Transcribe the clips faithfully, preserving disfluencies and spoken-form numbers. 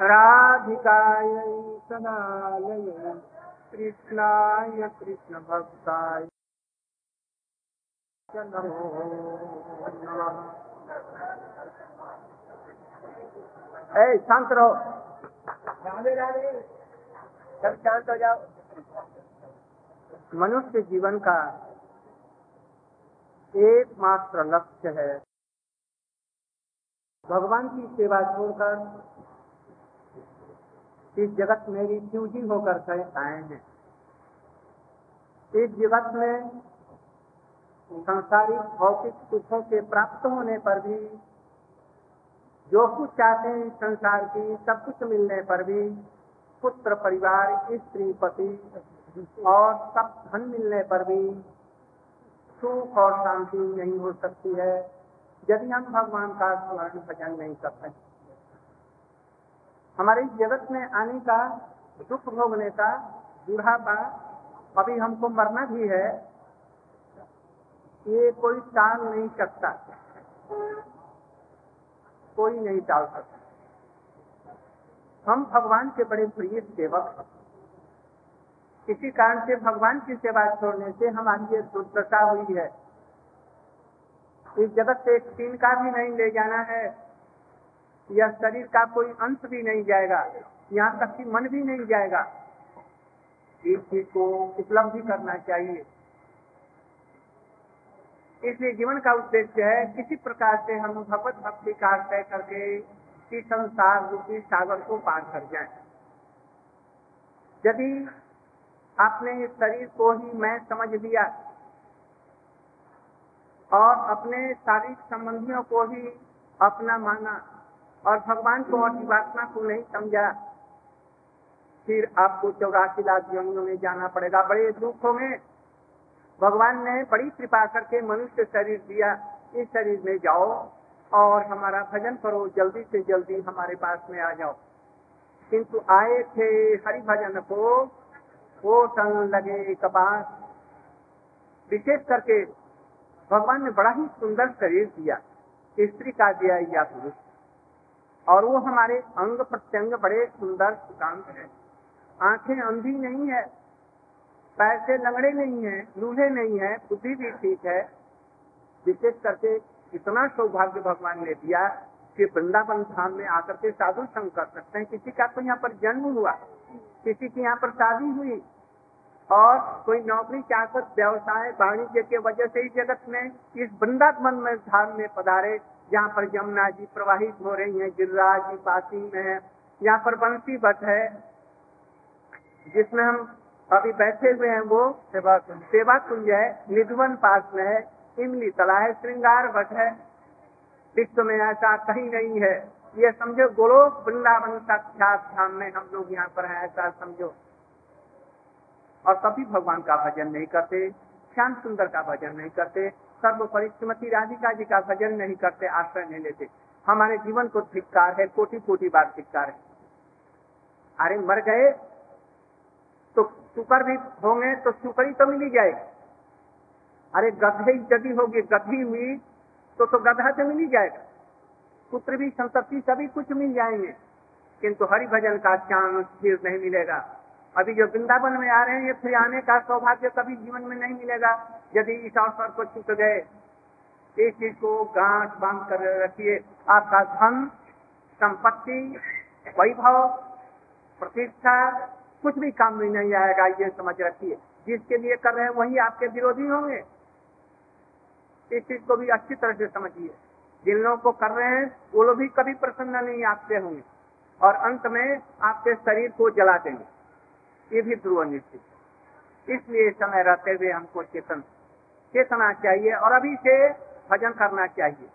राधिकायै सदालये कृष्णाय कृष्ण भक्ताय नमो नमः। ऐ शांत रहो, सब शांत हो जाओ। मनुष्य जीवन का एकमात्र लक्ष्य है भगवान की सेवा छोड़कर इस जगत में रिफ्यूजी होकर के आए हैं। इस जगत में सांसारिक भौतिक सुखों के प्राप्त होने पर भी, जो कुछ चाहते हैं संसार की सब कुछ मिलने पर भी, पुत्र परिवार स्त्री पति और सब धन मिलने पर भी सुख और शांति नहीं हो सकती है यदि हम भगवान का स्मरण भजन नहीं करते। हमारे जगत में आने का, दुख भोगने का, बुढ़ापा, अभी हमको मरना भी है, ये कोई टाल नहीं सकता, कोई नहीं टाल सकता। हम भगवान के बड़े प्रिय सेवक हैं, किसी कारण से भगवान की सेवा छोड़ने से हमारी ये दुर्दशा हुई है। इस जगत से एक तीन का भी नहीं ले जाना है, यह शरीर का कोई अंश भी नहीं जाएगा, यहाँ तक कि मन भी नहीं जाएगा। इस चीज को उपलब्धि करना चाहिए। इसलिए जीवन का उद्देश्य है किसी प्रकार से हम भगवत भक्ति का आश्रय करके इस संसार रूपी सागर को पार कर जाएं। यदि आपने इस शरीर को ही मैं समझ लिया और अपने शारीरिक संबंधियों को ही अपना माना और भगवान को और जीवात्मा को नहीं समझा, फिर आपको चौरासी लाख योनियों में जाना पड़ेगा। बड़े दुखों में भगवान ने बड़ी कृपा करके मनुष्य शरीर दिया, इस शरीर में जाओ और हमारा भजन करो, जल्दी से जल्दी हमारे पास में आ जाओ। किंतु आए थे हरि भजन को वो संग लगे कपास। विशेष करके भगवान ने बड़ा ही सुंदर शरीर दिया, स्त्री का दिया या पुरुष, और वो हमारे अंग प्रत्यंग बड़े सुंदर सुकांत है। आंखें अंधी नहीं है, पैर से लंगड़े नहीं है, लूहे नहीं है, बुद्धि भी ठीक है। विशेष करके इतना सौभाग्य भगवान ने दिया कि वृंदावन धाम में आकर के साधु संग कर सकते हैं। किसी का तो यहाँ पर जन्म हुआ, किसी की यहाँ पर शादी हुई और कोई नौकरी चाहकर व्यवसाय वाणिज्य के वजह से इस जगत में इस वृंदावन में धाम में पधारे, जहाँ पर यमुना जी प्रवाहित हो रही हैं, गिरिराज जी पासी में है, यहाँ पर बंसी बट है जिसमें हम अभी बैठे हुए हैं, वो सेवा सेवा कुंज है, निधुवन पास में है, इमली तला है, श्रृंगार बट है। विश्व में ऐसा कहीं नहीं है, ये समझो गोलोक वृंदावन साक्षात धाम में हम लोग यहाँ पर हैं, ऐसा समझो। और कभी भगवान का भजन नहीं करते, श्याम सुंदर का भजन नहीं करते, सर्वोपरि श्रीमती राधिका जी का भजन नहीं करते, आश्रय नहीं लेते। हमारे जीवन को धिक्कार है, कोटि कोटि बार धिक्कार है। अरे मर गए तो शुकर भी होंगे तो शुकरी तो मिली जाएगी, अरे गधे यदि होगी गधी हुई तो तो गधा तो मिली जाएगा, पुत्र भी संपत्ति सभी कुछ मिल जाएंगे, किंतु हरि भजन का श्याम स्थिर नहीं मिलेगा। अभी जो वृंदावन में आ रहे हैं ये फिर आने का सौभाग्य कभी जीवन में नहीं मिलेगा यदि इस अवसर को छूट गए। इस चीज को गांठ बांध कर रखिए। आपका धन संपत्ति वैभव प्रतिष्ठा कुछ भी काम में नहीं आएगा, ये समझ रखिए। जिसके लिए कर रहे हैं वही आपके विरोधी होंगे। इस चीज को भी अच्छी तरह से समझिए। जिन लोगों को कर रहे हैं वो लोग भी कभी प्रसन्न नहीं आपसे होंगे और अंत में आपके शरीर को जला देंगे, ये भी ध्रुव निश्चित। इसलिए समय रहते हुए हमको चेतन चेतना चाहिए और अभी से भजन करना चाहिए।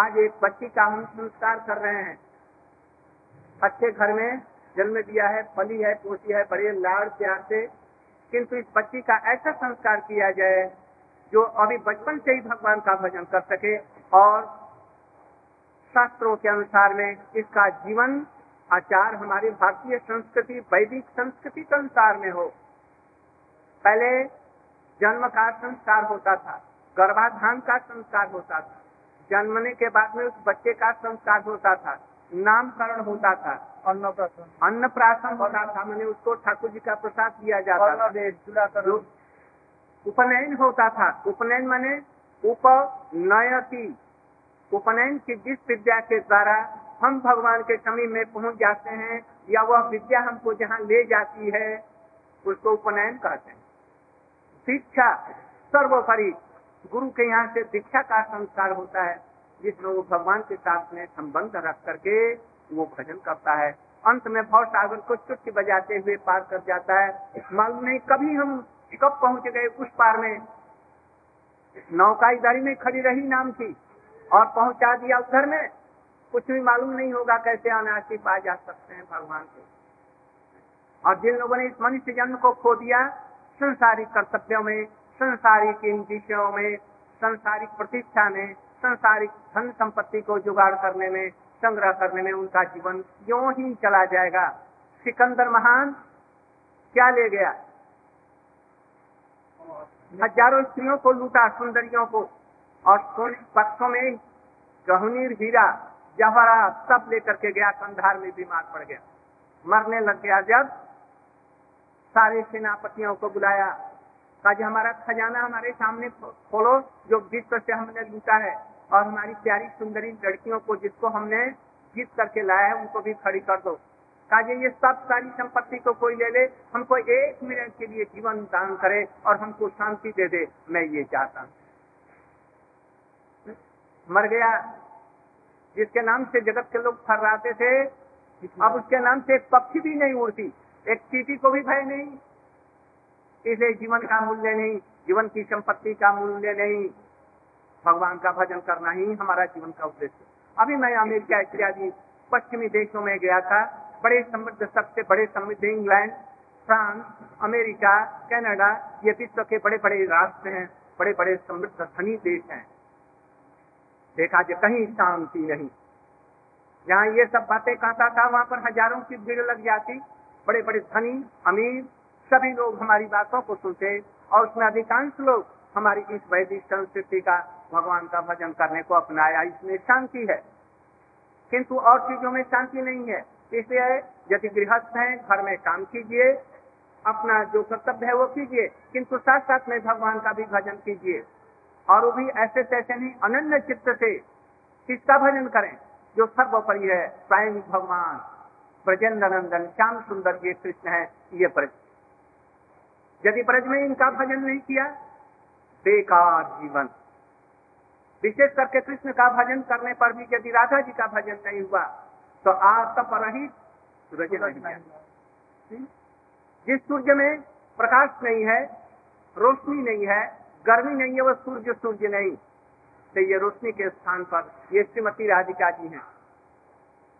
आज एक बच्ची का हम संस्कार कर रहे हैं, अच्छे घर में जन्म दिया है, पली है, पोसी है, बड़े लाड़ प्यार से, किंतु इस बच्ची का ऐसा संस्कार किया जाए जो अभी बचपन से ही भगवान का भजन कर सके और शास्त्रों के अनुसार में इसका जीवन आचार हमारी भारतीय संस्कृति वैदिक संस्कृति के अनुसार में हो। पहले जन्म का संस्कार होता था, गर्भाधान का संस्कार होता था, जन्मने के बाद में उस बच्चे का संस्कार होता था, नामकरण होता था, अन्नप्राशन होता था, मैंने उसको ठाकुर जी का प्रसाद दिया जाता था। उपनयन होता था, उपनयन माने उपनयति, उपनयन की जिस विद्या के द्वारा हम भगवान के कमी में पहुंच जाते हैं या वह विद्या हमको जहाँ ले जाती है उसको उपनयन कहते हैं। शिक्षा सर्वोपरि, गुरु के यहाँ से दीक्षा का संस्कार होता है जिसमें वो भगवान के साथ में संबंध रख करके वो भजन करता है, अंत में भव सागर को चुटकी बजाते हुए पार कर जाता है। मालूम नहीं कभी हम कब पहुंच गए उस पार में, नौका इधर में खड़ी रही नाम की और पहुंचा दिया उधर में, कुछ भी मालूम नहीं होगा कैसे अनासी पा जा सकते हैं भगवान को। और जिन लोगों ने इस मनुष्य जन्म को खो दिया संसारिक कर्तव्यों में, संसारिक इन विषयों में, संसारिक प्रतिष्ठा में, संसारिक धन संपत्ति को जुगाड़ करने में, संग्रह करने में उनका जीवन यूं ही चला जाएगा। सिकंदर महान क्या ले गया, हजारों स्त्रियों को लूटा, सुंदरियों को, और सोने पक्षों में गहनीर हीरा जवाहरात सब लेकर के गया, कंधार में बीमार पड़ गया, मरने लग गया। जब सारे सेनापतियों को बुलाया, आज हमारा खजाना हमारे सामने खोलो जो जिस से हमने लूटा है, और हमारी प्यारी सुंदरी लड़कियों को जिसको हमने जीत करके लाया है उनको भी खड़ी कर दो। काजे ये सब सारी संपत्ति को कोई ले ले, हमको एक मिनट के लिए जीवन दान करे और हमको शांति दे दे, मैं ये चाहता हूँ। मर गया, जिसके नाम से जगत के लोग फर्राते थे अब उसके नाम से एक पक्षी भी नहीं उड़ती, एक चीटी को भी भय नहीं। इसलिए जीवन का मूल्य नहीं, जीवन की संपत्ति का मूल्य नहीं, भगवान का भजन करना ही हमारा जीवन का उद्देश्य। अभी मैं अमेरिका इत्यादि पश्चिमी देशों में गया था, बड़े समृद्ध, सबसे बड़े समृद्ध इंग्लैंड, फ्रांस, अमेरिका, कनाडा, ये विश्व के बड़े बड़े राष्ट्र हैं, बड़े बड़े समृद्ध धनी देश हैं। देखा जो कहीं शांति नहीं, जहाँ ये सब बातें कहता था वहाँ पर हजारों की भीड़ लग जाती, बड़े बड़े धनी अमीर सभी लोग हमारी बातों को सुनते और उसमें अधिकांश लोग हमारी इस वैदिक संस्कृति का भगवान का भजन करने को अपनाया, इसमें शांति है। किंतु और चीजों में शांति नहीं है। इसलिए यदि गृहस्थ हैं घर में काम कीजिए, अपना जो कर्तव्य है वो कीजिए, किंतु साथ साथ में भगवान का भी भजन कीजिए, और वो भी ऐसे तैसे नहीं, अनन्य चित्त से। किसका भजन करें जो सर्वोपरि है, स्वयं भगवान ब्रजेंद्र नंदन श्याम सुंदर ये कृष्ण है, ये ब्रज। यदि ब्रज में इनका भजन नहीं किया बेकार जीवन। विशेष करके कृष्ण का भजन करने पर भी यदि राधा जी का भजन नहीं हुआ तो आतपरहित, जिस सूर्य में प्रकाश नहीं है, रोशनी नहीं है, गर्मी नहीं है, वह सूर्य सूर्य नहीं। तो ये रोशनी के स्थान पर ये श्रीमती राधिका जी हैं।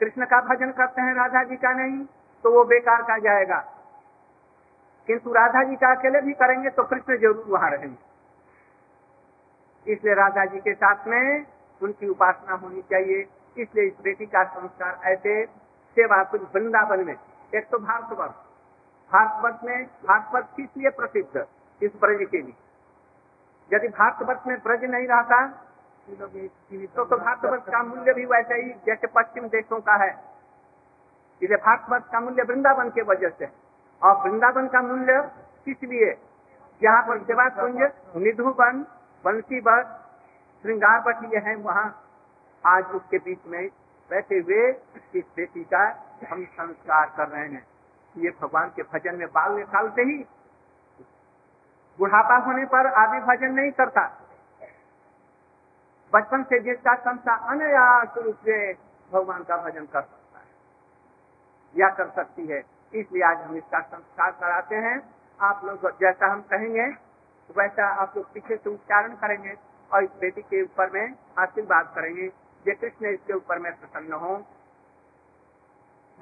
कृष्ण का भजन करते हैं, राधा जी का नहीं तो वो बेकार का जाएगा, किंतु राधा जी का अकेले भी करेंगे तो कृष्ण जरूर वहां रहेंगे। इसलिए राधा जी के साथ में उनकी उपासना होनी चाहिए। इसलिए इस बेटी का संस्कार ऐसे सेवा कुछ वृंदावन में, एक तो भारतवर्ष, भारतवर्ष में भारतवर्ष किस लिए प्रसिद्ध, इस ब्रज के लिए। यदि भारतवर्ष में ब्रज नहीं रहता तो, तो भारतवर्ष का मूल्य भी वैसा ही जैसे पश्चिम देशों का है। इसलिए भारतवर्ष का मूल्य वृंदावन के वजह से, और वृंदावन का मूल्य किस लिए, यहाँ पर सेवा कुंज, निधुवन, बंसीवर, श्रृंगारवट ये है। वहाँ आज उसके बीच में बैठे हुए इस बेटी का हम संस्कार कर रहे हैं। ये भगवान के भजन में बाल्य काल से ही, बुढ़ापा होने पर आदमी भजन नहीं करता, बचपन से जिसका संस्कार अनायास रूप से भगवान का भजन कर सकता है या कर सकती है। इसलिए आज हम इसका संस्कार कराते हैं। आप लोग जैसा हम कहेंगे वैसा आप लोग पीछे से उच्चारण करेंगे और इस बेटी के ऊपर में आशीर्वाद करेंगे, जय कृष्ण इसके ऊपर में प्रसन्न हो,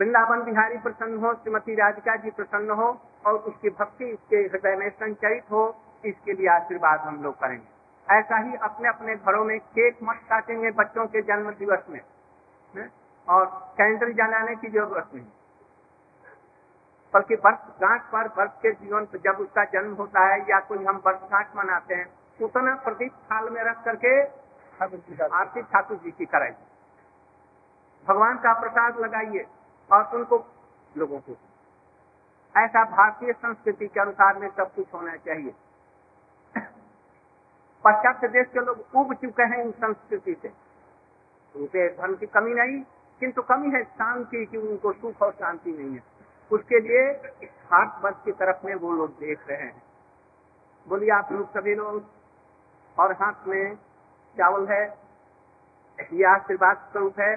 वृंदावन बिहारी प्रसन्न हो, श्रीमती राधिका जी प्रसन्न हो और उसकी भक्ति इसके हृदय में संचरित हो, इसके लिए आशीर्वाद हम लोग करेंगे। ऐसा ही अपने अपने घरों में केक मत काटेंगे बच्चों के जन्म दिवस में ने? और कैंडल जलाने की जरूरत नहीं, बल्कि वर्षगांठ पर, वर्ष के जीवन पर जब उसका जन्म होता है या कोई हम वर्षगांठ मनाते हैं, उतना प्रदीप थाल में रख करके आरती ठाकुर जी की कराई। भगवान का प्रकाश लगाइए और उनको लोगों को, ऐसा भारतीय संस्कृति के अनुसार में सब कुछ होना चाहिए। पश्चात देश के लोग उब चुके हैं इन संस्कृति से, उनके धन की कमी नहीं, किंतु कमी है शांति की, उनको सुख और शांति नहीं है। उसके लिए भारतवर्ष की तरफ में वो लोग देख रहे हैं। बोलिए आप लोग सभी लोग, और हाथ में चावल है, यह आशीर्वाद स्वरूप है।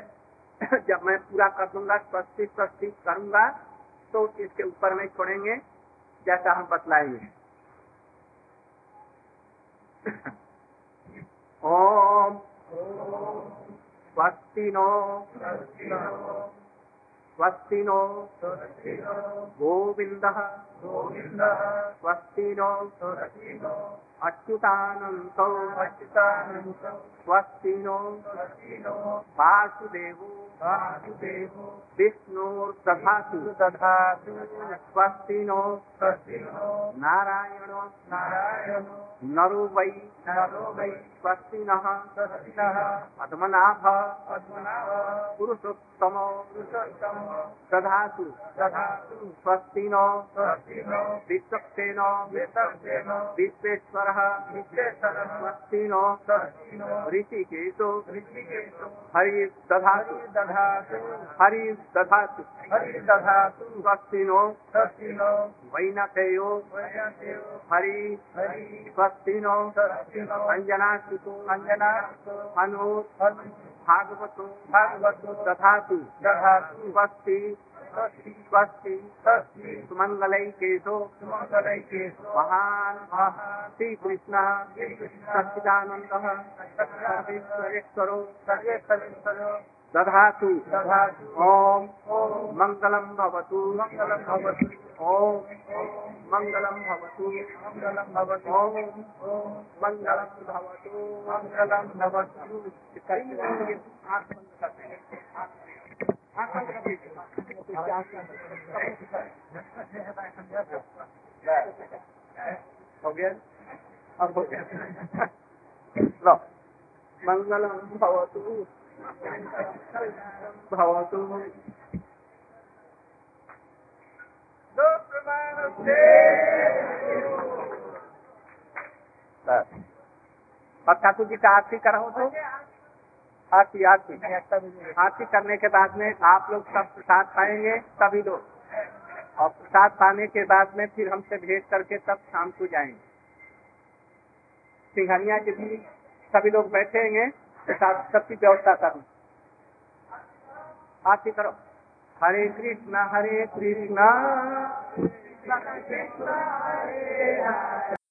जब मैं पूरा कर दूंगा, स्वस्थ स्वस्थ करूंगा तो इसके ऊपर में छोड़ेंगे जैसा हम बतलाएंगे। ओम स्वस्ति नो स्वस्ति नो गोविंदः स्वस्ति नो अच्युतानंतो स्वस्ति नो वासुदेवो विष्णु दधातु दधातु स्वस्ति नो नारायण नारायण नरो वै नरो वै स्वस्ति नः पद्मनाभ पद्मनाभ पुरुषोत्तम पुरुषोत्तम दधातु दधातु स्वस्ति नो स्वस्ति नो विश्वक्सेनो विश्वक्सेनो विश्वेश्वरः विश्वेश्वरः स्वस्ति नो स्वस्ति नो ऋषिकेशो ऋषिकेशो हरि दधातु हरि दधातु हरि दधातु स्वस्ति नो स्वस्ति नो वैनतेयो वैनतेयो हरि हरि स्वस्ति नो स्वस्ति नो अंजनासुतो अंजनासुतो हनु हनु भागवतो भागवतो दधातु दधातु स्वस्ति स्वस्ति स्वस्ति सुमंगलै केशो सुमंगलै केशो महान श्री कृष्ण सच्चिदानंदः सर्वेश्वरो सर्वेश्वरो दधातु दधातु ओम मंगलम भवतु मंगलम भवतु ओम मंगलम भवतु मंगलम भवतु ओम मंगलम भवतु मंगलम भवतु। कई लोग ये आंख बंद करते हैं, आंख बंद करते हैं, हो गया अब हो गया। लो मंगलम भवतु भवतु ठाकुर जी का आरती कराओ तो आरती आरती आरती करने के बाद में आप लोग सब प्रसाद पाएंगे सभी लोग, और प्रसाद पाने के बाद में फिर हमसे भेंट करके सब शाम को जाएंगे। सिंघानिया के भी सभी लोग बैठेंगे, सबकी व्यवस्था करूँ। आरती करो। हरे कृष्णा हरे कृष्णा कृष्णा कृष्णा हरे हरे।